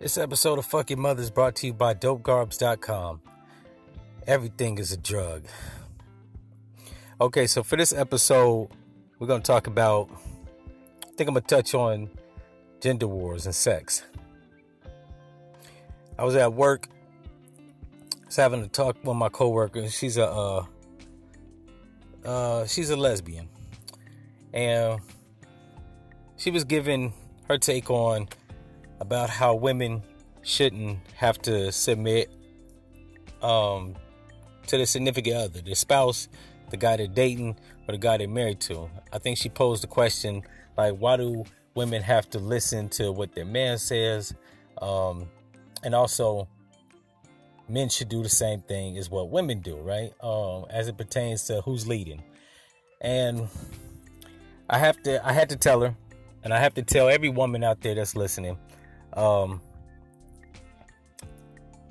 This episode of Fuck Your Mother is brought to you by DopeGarbs.com. Everything is a drug. Okay, so for this episode, we're going to talk about, I think I'm going to touch on gender wars and sex. I was at work. I was having a talk with my coworker. She's a lesbian. And she was giving her take on about how women shouldn't have to submit to their significant other, their spouse, the guy they're dating, or the guy they're married to. I think she posed the question, like, why do women have to listen to what their man says? And also, men should do the same thing as what women do, right? As it pertains to who's leading. And I had to tell her, and I have to tell every woman out there that's listening,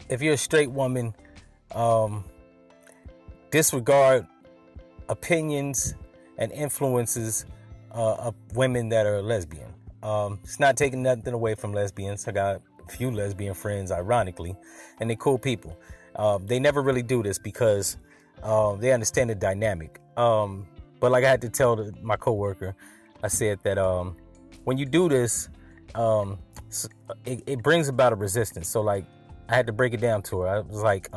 if you're a straight woman, disregard opinions and influences of women that are lesbian. It's not taking nothing away from lesbians. I got a few lesbian friends, ironically, and they're cool people. They never really do this because they understand the dynamic. But like I had to tell my coworker, I said that when you do this, it brings about a resistance. So, like, I had to break it down to her. I was like,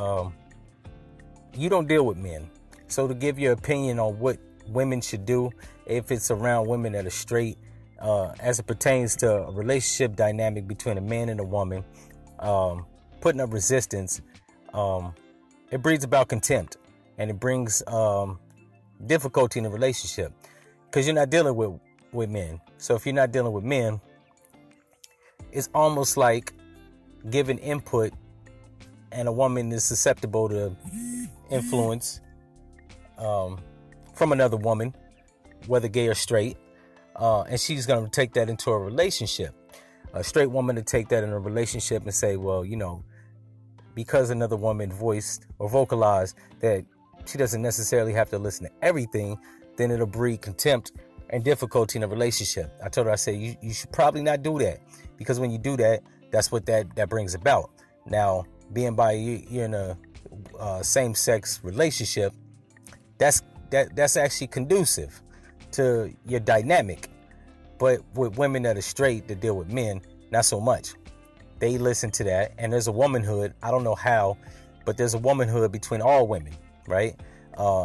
you don't deal with men. So to give your opinion on what women should do if it's around women that are straight, as it pertains to a relationship dynamic between a man and a woman, putting up resistance, it breeds about contempt, and it brings difficulty in the relationship because you're not dealing with men. So if you're not dealing with men, it's almost like giving input, and a woman is susceptible to influence from another woman, whether gay or straight, and she's going to take that into a relationship. A straight woman to take that in a relationship and say, well, you know, because another woman voiced or vocalized that she doesn't necessarily have to listen to everything, then it'll breed contempt and difficulty in a relationship. I told her, I said, you should probably not do that, because when you do that, that's what that brings about. Now, being by you're in a same-sex relationship, that's actually conducive to your dynamic. But with women that are straight that deal with men, not so much. They listen to that, and there's a womanhood. I don't know how, but there's a womanhood between all women, right?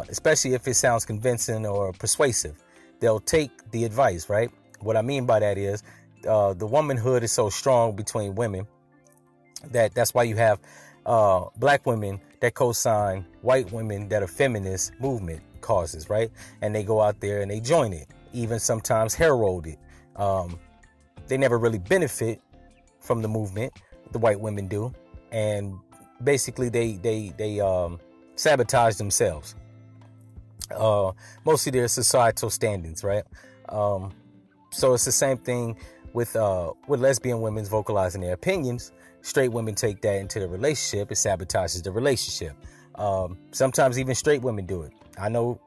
Especially if it sounds convincing or persuasive, they'll take the advice, right? What I mean by that is the womanhood is so strong between women that's why you have black women that co-sign white women that are feminist movement causes, right? And they go out there and they join it, even sometimes herald it. They never really benefit from the movement, the white women do, and basically they sabotage themselves. Mostly their societal standings, right? So it's the same thing with lesbian women vocalizing their opinions. Straight women take that into the relationship. It sabotages the relationship. Sometimes even straight women do it. I know,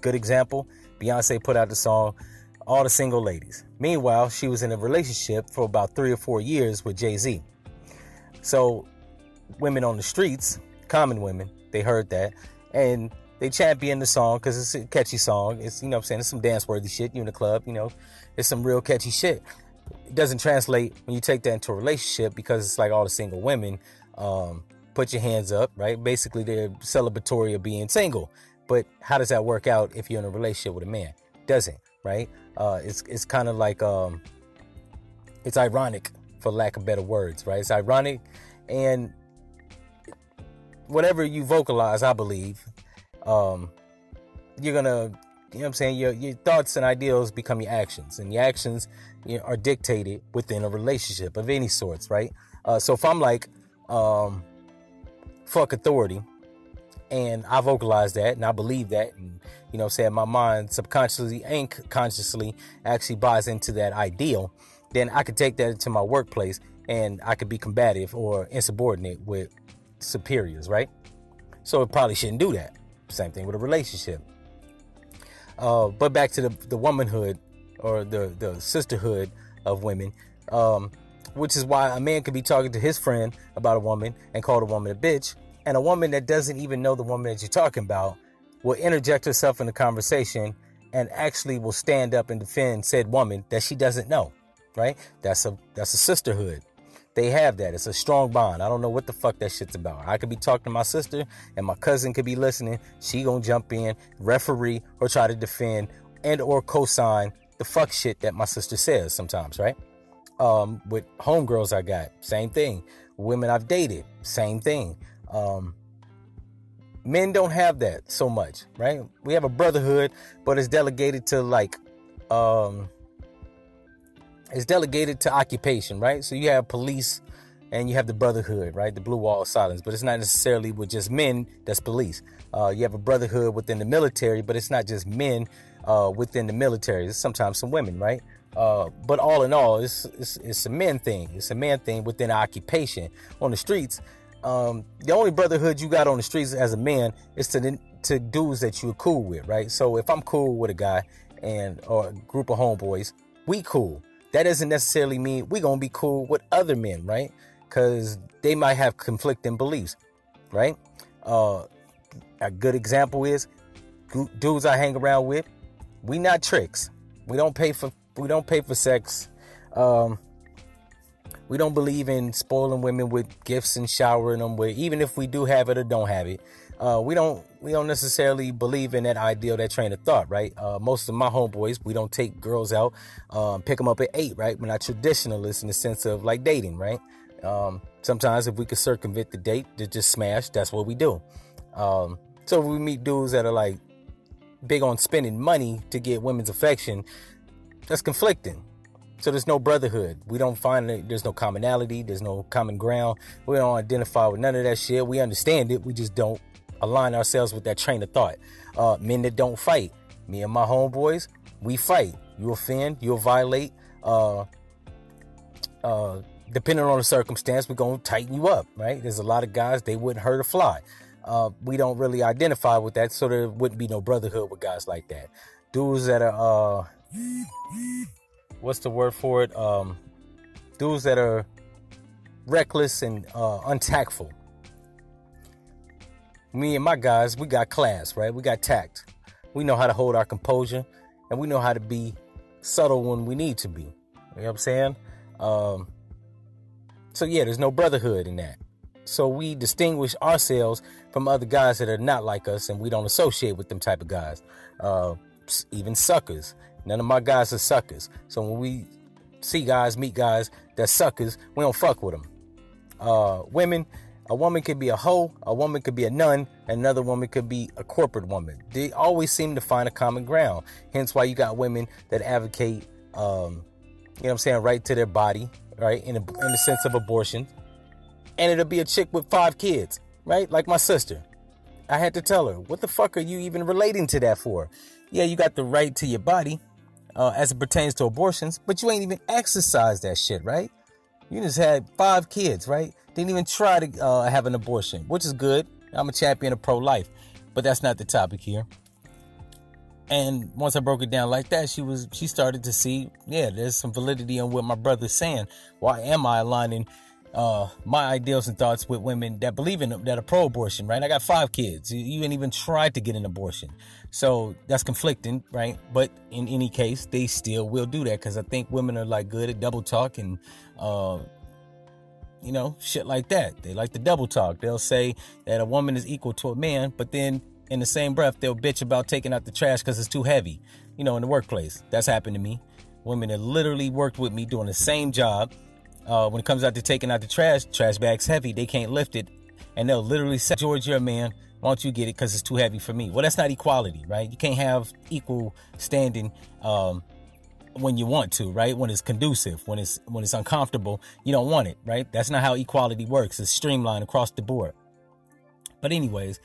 good example, Beyonce put out the song, All the Single Ladies. Meanwhile, she was in a relationship for about 3 or 4 years with Jay-Z. So women on the streets, common women, they heard that, and they championed the song because it's a catchy song. It's, you know what I'm saying, it's some dance-worthy shit. You in the club, you know, it's some real catchy shit. It doesn't translate when you take that into a relationship, because it's like all the single women, put your hands up, right? Basically, they're celebratory of being single. But how does that work out if you're in a relationship with a man? Doesn't, right? It's kind of like, it's ironic, for lack of better words, right? It's ironic, and whatever you vocalize, I believe, you're going to, you know what I'm saying, your thoughts and ideals become your actions, and your actions, you know, are dictated within a relationship of any sorts, right? So if I'm like, fuck authority, and I vocalize that, and I believe that, and, you know what I'm saying, my mind subconsciously and consciously actually buys into that ideal, then I could take that into my workplace, and I could be combative or insubordinate with superiors, right? So it probably shouldn't do that. Same thing with a relationship. But back to the womanhood, or the sisterhood of women, which is why a man could be talking to his friend about a woman and call the woman a bitch, and a woman that doesn't even know the woman that you're talking about will interject herself in the conversation and actually will stand up and defend said woman that she doesn't know, right? That's a sisterhood. They have that. It's a strong bond. I don't know what the fuck that shit's about. I could be talking to my sister and my cousin could be listening. She gonna jump in, referee, or try to defend and or co-sign the fuck shit that my sister says sometimes, right? With homegirls I got, same thing. Women I've dated, same thing. Men don't have that so much, right? We have a brotherhood, but it's delegated to like... It's delegated to occupation, right? So you have police and you have the brotherhood, right? The blue wall of silence, but it's not necessarily with just men that's police. You have a brotherhood within the military, but it's not just men within the military. It's sometimes some women, right? But all in all, it's a men thing. It's a man thing within occupation. On the streets, the only brotherhood you got on the streets as a man is to dudes that you're cool with, right? So if I'm cool with a guy and or a group of homeboys, we cool. That doesn't necessarily mean we're going to be cool with other men, right? Because they might have conflicting beliefs, right? A good example is dudes I hang around with. We not tricks. We don't pay for sex. We don't believe in spoiling women with gifts and showering them with, even if we do have it or don't have it. We don't necessarily believe in that ideal, that train of thought, right? Most of my homeboys, we don't take girls out, pick them up at 8, right? We're not traditionalists in the sense of like dating, right? Sometimes if we could circumvent the date to just smash, that's what we do. So if we meet dudes that are like big on spending money to get women's affection, that's conflicting. So there's no brotherhood. We don't find it. There's no commonality. There's no common ground. We don't identify with none of that shit. We understand it. We just don't align ourselves with that train of thought. Men that don't fight. Me and my homeboys, we fight. You offend, you'll violate. Depending on the circumstance, we're going to tighten you up, right? There's a lot of guys, they wouldn't hurt a fly. We don't really identify with that, so there wouldn't be no brotherhood with guys like that. Dudes that are... what's the word for it? Dudes that are reckless and untactful. Me and my guys, we got class, right? We got tact. We know how to hold our composure, and we know how to be subtle when we need to be. You know what I'm saying? So yeah, there's no brotherhood in that. So we distinguish ourselves from other guys that are not like us, and we don't associate with them type of guys. Even suckers. None of my guys are suckers. So when we see guys, meet guys that suckers, we don't fuck with them. Women, a woman could be a hoe, a woman could be a nun, and another woman could be a corporate woman. They always seem to find a common ground. Hence why you got women that advocate, you know what I'm saying, right to their body, right, in the sense of abortion. And it'll be a chick with 5 kids, right, like my sister. I had to tell her, what the fuck are you even relating to that for? Yeah, you got the right to your body, as it pertains to abortions, but you ain't even exercised that shit, right? You just had 5 kids, right? Didn't even try to have an abortion, which is good. I'm a champion of pro-life, but that's not the topic here. And once I broke it down like that, she started to see, yeah, there's some validity in what my brother's saying. Why am I aligning my ideals and thoughts with women that believe in them, that are pro-abortion, right? I got 5 kids. You ain't even tried to get an abortion. So that's conflicting, right? But in any case, they still will do that because I think women are like good at double talk and, you know, shit like that. They like the double talk. They'll say that a woman is equal to a man, but then in the same breath, they'll bitch about taking out the trash because it's too heavy, you know, in the workplace. That's happened to me. Women that literally worked with me doing the same job. When it comes out to taking out the trash bag's heavy, they can't lift it, and they'll literally say, George, you're a man, why don't you get it, because it's too heavy for me. Well, that's not equality, right? You can't have equal standing when you want to, right? When it's conducive, when it's uncomfortable, you don't want it, right? That's not how equality works. It's streamlined across the board. But anyways,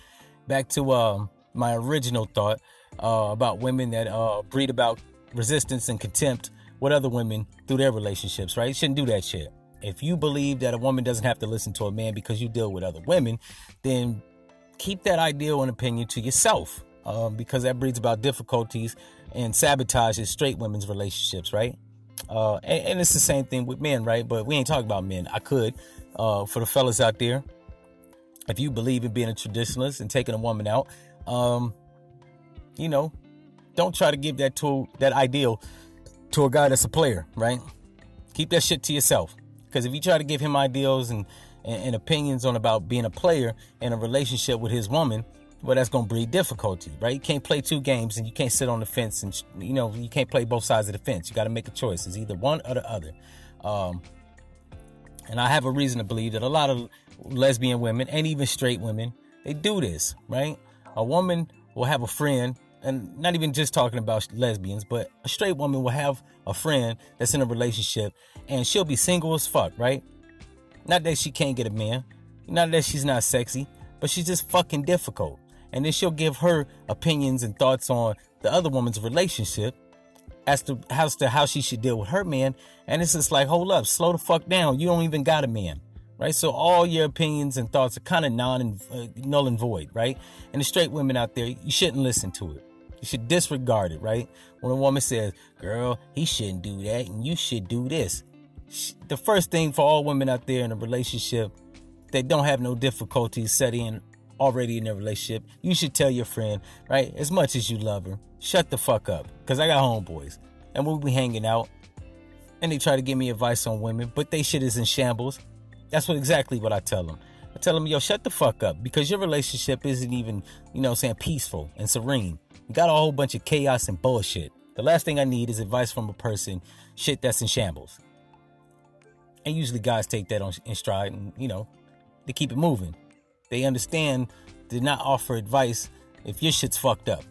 back to my original thought about women that breed about resistance and contempt with other women through their relationships, right? You shouldn't do that shit. If you believe that a woman doesn't have to listen to a man because you deal with other women, then keep that ideal and opinion to yourself, because that breeds about difficulties and sabotages straight women's relationships, right? And it's the same thing with men, right? But we ain't talking about men. I could, for the fellas out there, if you believe in being a traditionalist and taking a woman out, you know, don't try to give that tool, that ideal, to a guy that's a player, right? Keep that shit to yourself. Because if you try to give him ideals and opinions on about being a player in a relationship with his woman, well, that's going to breed difficulty, right? You can't play two games, and you can't sit on the fence, and, you know, you can't play both sides of the fence. You got to make a choice. It's either one or the other. And I have a reason to believe that a lot of lesbian women and even straight women, they do this, right? A woman will have a friend, and not even just talking about lesbians, but a straight woman will have a friend that's in a relationship, and she'll be single as fuck, right? Not that she can't get a man, not that she's not sexy, but she's just fucking difficult. And then she'll give her opinions and thoughts on the other woman's relationship as to how she should deal with her man. And it's just like, hold up, slow the fuck down. You don't even got a man, right? So all your opinions and thoughts are kind of null and void, right? And the straight women out there, you shouldn't listen to it. You should disregard it, right? When a woman says, girl, he shouldn't do that and you should do this. The first thing for all women out there in a relationship that don't have no difficulties setting already in their relationship, you should tell your friend, right, as much as you love her, shut the fuck up, because I got homeboys, and we'll be hanging out, and they try to give me advice on women, but they shit is in shambles. That's exactly what I tell them. I tell them, yo, shut the fuck up, because your relationship isn't even, you know what I'm saying, peaceful and serene. You got a whole bunch of chaos and bullshit. The last thing I need is advice from a person, shit that's in shambles. And usually guys take that in stride, and, you know, they keep it moving. They understand to not offer advice if your shit's fucked up.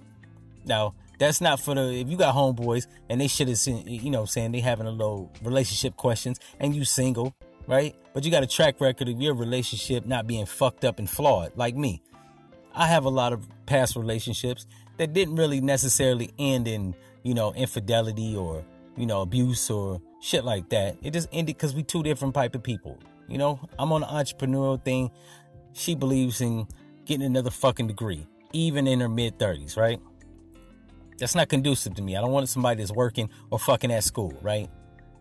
Now, that's not for the, if you got homeboys and they shit is, you know what I'm saying, they having a little relationship questions and you single, right? But you got a track record of your relationship not being fucked up and flawed, like me. I have a lot of past relationships that didn't really necessarily end in, you know, infidelity or, you know, abuse or shit like that. It just ended because we two different type of people. You know, I'm on an entrepreneurial thing. She believes in getting another fucking degree, even in her mid-30s, right? That's not conducive to me. I don't want somebody that's working or fucking at school, right?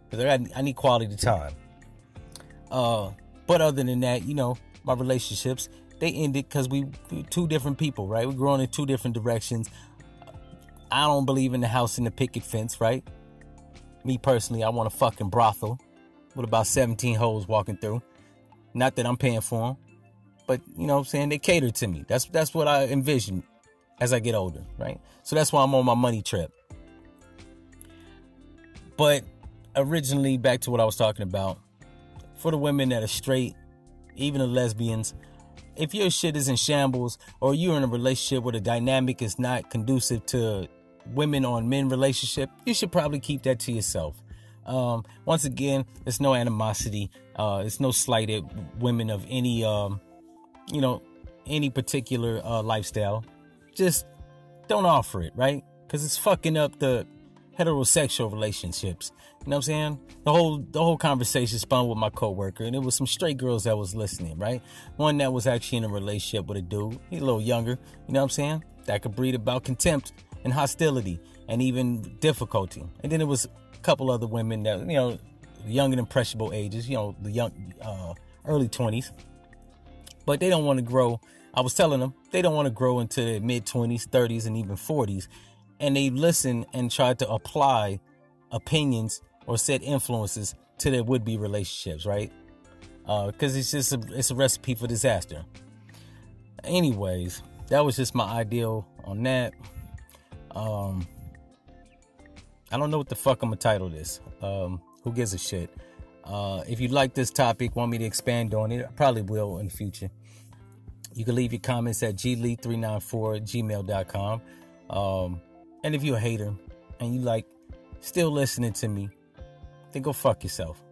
Because I need quality time. But other than that, you know, my relationships, they ended because we two different people, right? We're growing in two different directions. I don't believe in the house and the picket fence, right? Me personally, I want a fucking brothel with about 17 hoes walking through. Not that I'm paying for them. But, you know what I'm saying, they cater to me. That's what I envision as I get older, right? So that's why I'm on my money trip. But originally, back to what I was talking about, for the women that are straight, even the lesbians, if your shit is in shambles or you're in a relationship where the dynamic is not conducive to women on men relationship, you should probably keep that to yourself. Once again, there's no animosity. There's no slight at women of any... you know, any particular lifestyle, just don't offer it, right? Because it's fucking up the heterosexual relationships. You know what I'm saying? The whole conversation spun with my coworker, and it was some straight girls that was listening, right? One that was actually in a relationship with a dude. He's a little younger. You know what I'm saying? That could breed about contempt and hostility and even difficulty. And then it was a couple other women that, you know, young and impressionable ages, you know, the young early 20s. But they don't want to grow. I was telling them they don't want to grow into their mid-20s, 30s, and even 40s. And they listen and try to apply opinions or set influences to their would-be relationships, right? Because it's just it's a recipe for disaster. Anyways, that was just my ideal on that. I don't know what the fuck I'm going to title this. Who gives a shit? If you like this topic, want me to expand on it, I probably will in the future. You can leave your comments at glee394gmail.com. And if you're a hater and you like still listening to me, then go fuck yourself.